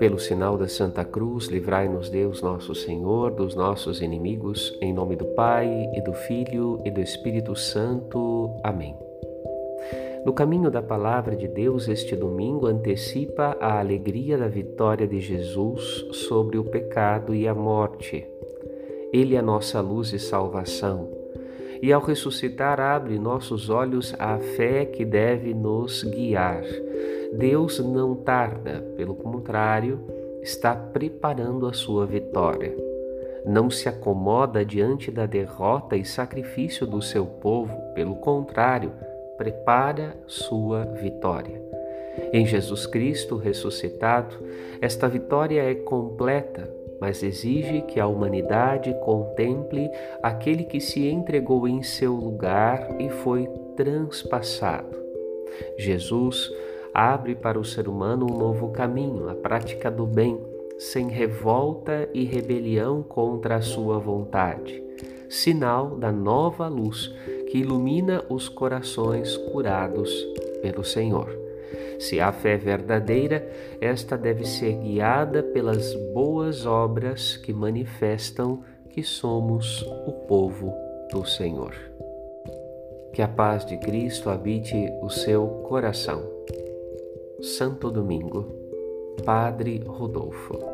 Pelo sinal da Santa Cruz, livrai-nos Deus nosso Senhor dos nossos inimigos, em nome do Pai, e do Filho, e do Espírito Santo. Amém. No caminho da Palavra de Deus, este domingo antecipa a alegria da vitória de Jesus sobre o pecado e a morte. Ele é a nossa luz e salvação, e ao ressuscitar abre nossos olhos à fé que deve nos guiar. Deus não tarda, pelo contrário, está preparando a sua vitória. Não se acomoda diante da derrota e sacrifício do seu povo, pelo contrário, prepara sua vitória. Em Jesus Cristo ressuscitado, esta vitória é completa, mas exige que a humanidade contemple aquele que se entregou em seu lugar e foi transpassado. Jesus abre para o ser humano um novo caminho, a prática do bem, sem revolta e rebelião contra a sua vontade, sinal da nova luz que ilumina os corações curados pelo Senhor. Se há fé verdadeira, esta deve ser guiada pelas boas obras que manifestam que somos o povo do Senhor. Que a paz de Cristo habite o seu coração. Santo Domingo, Padre Rodolfo.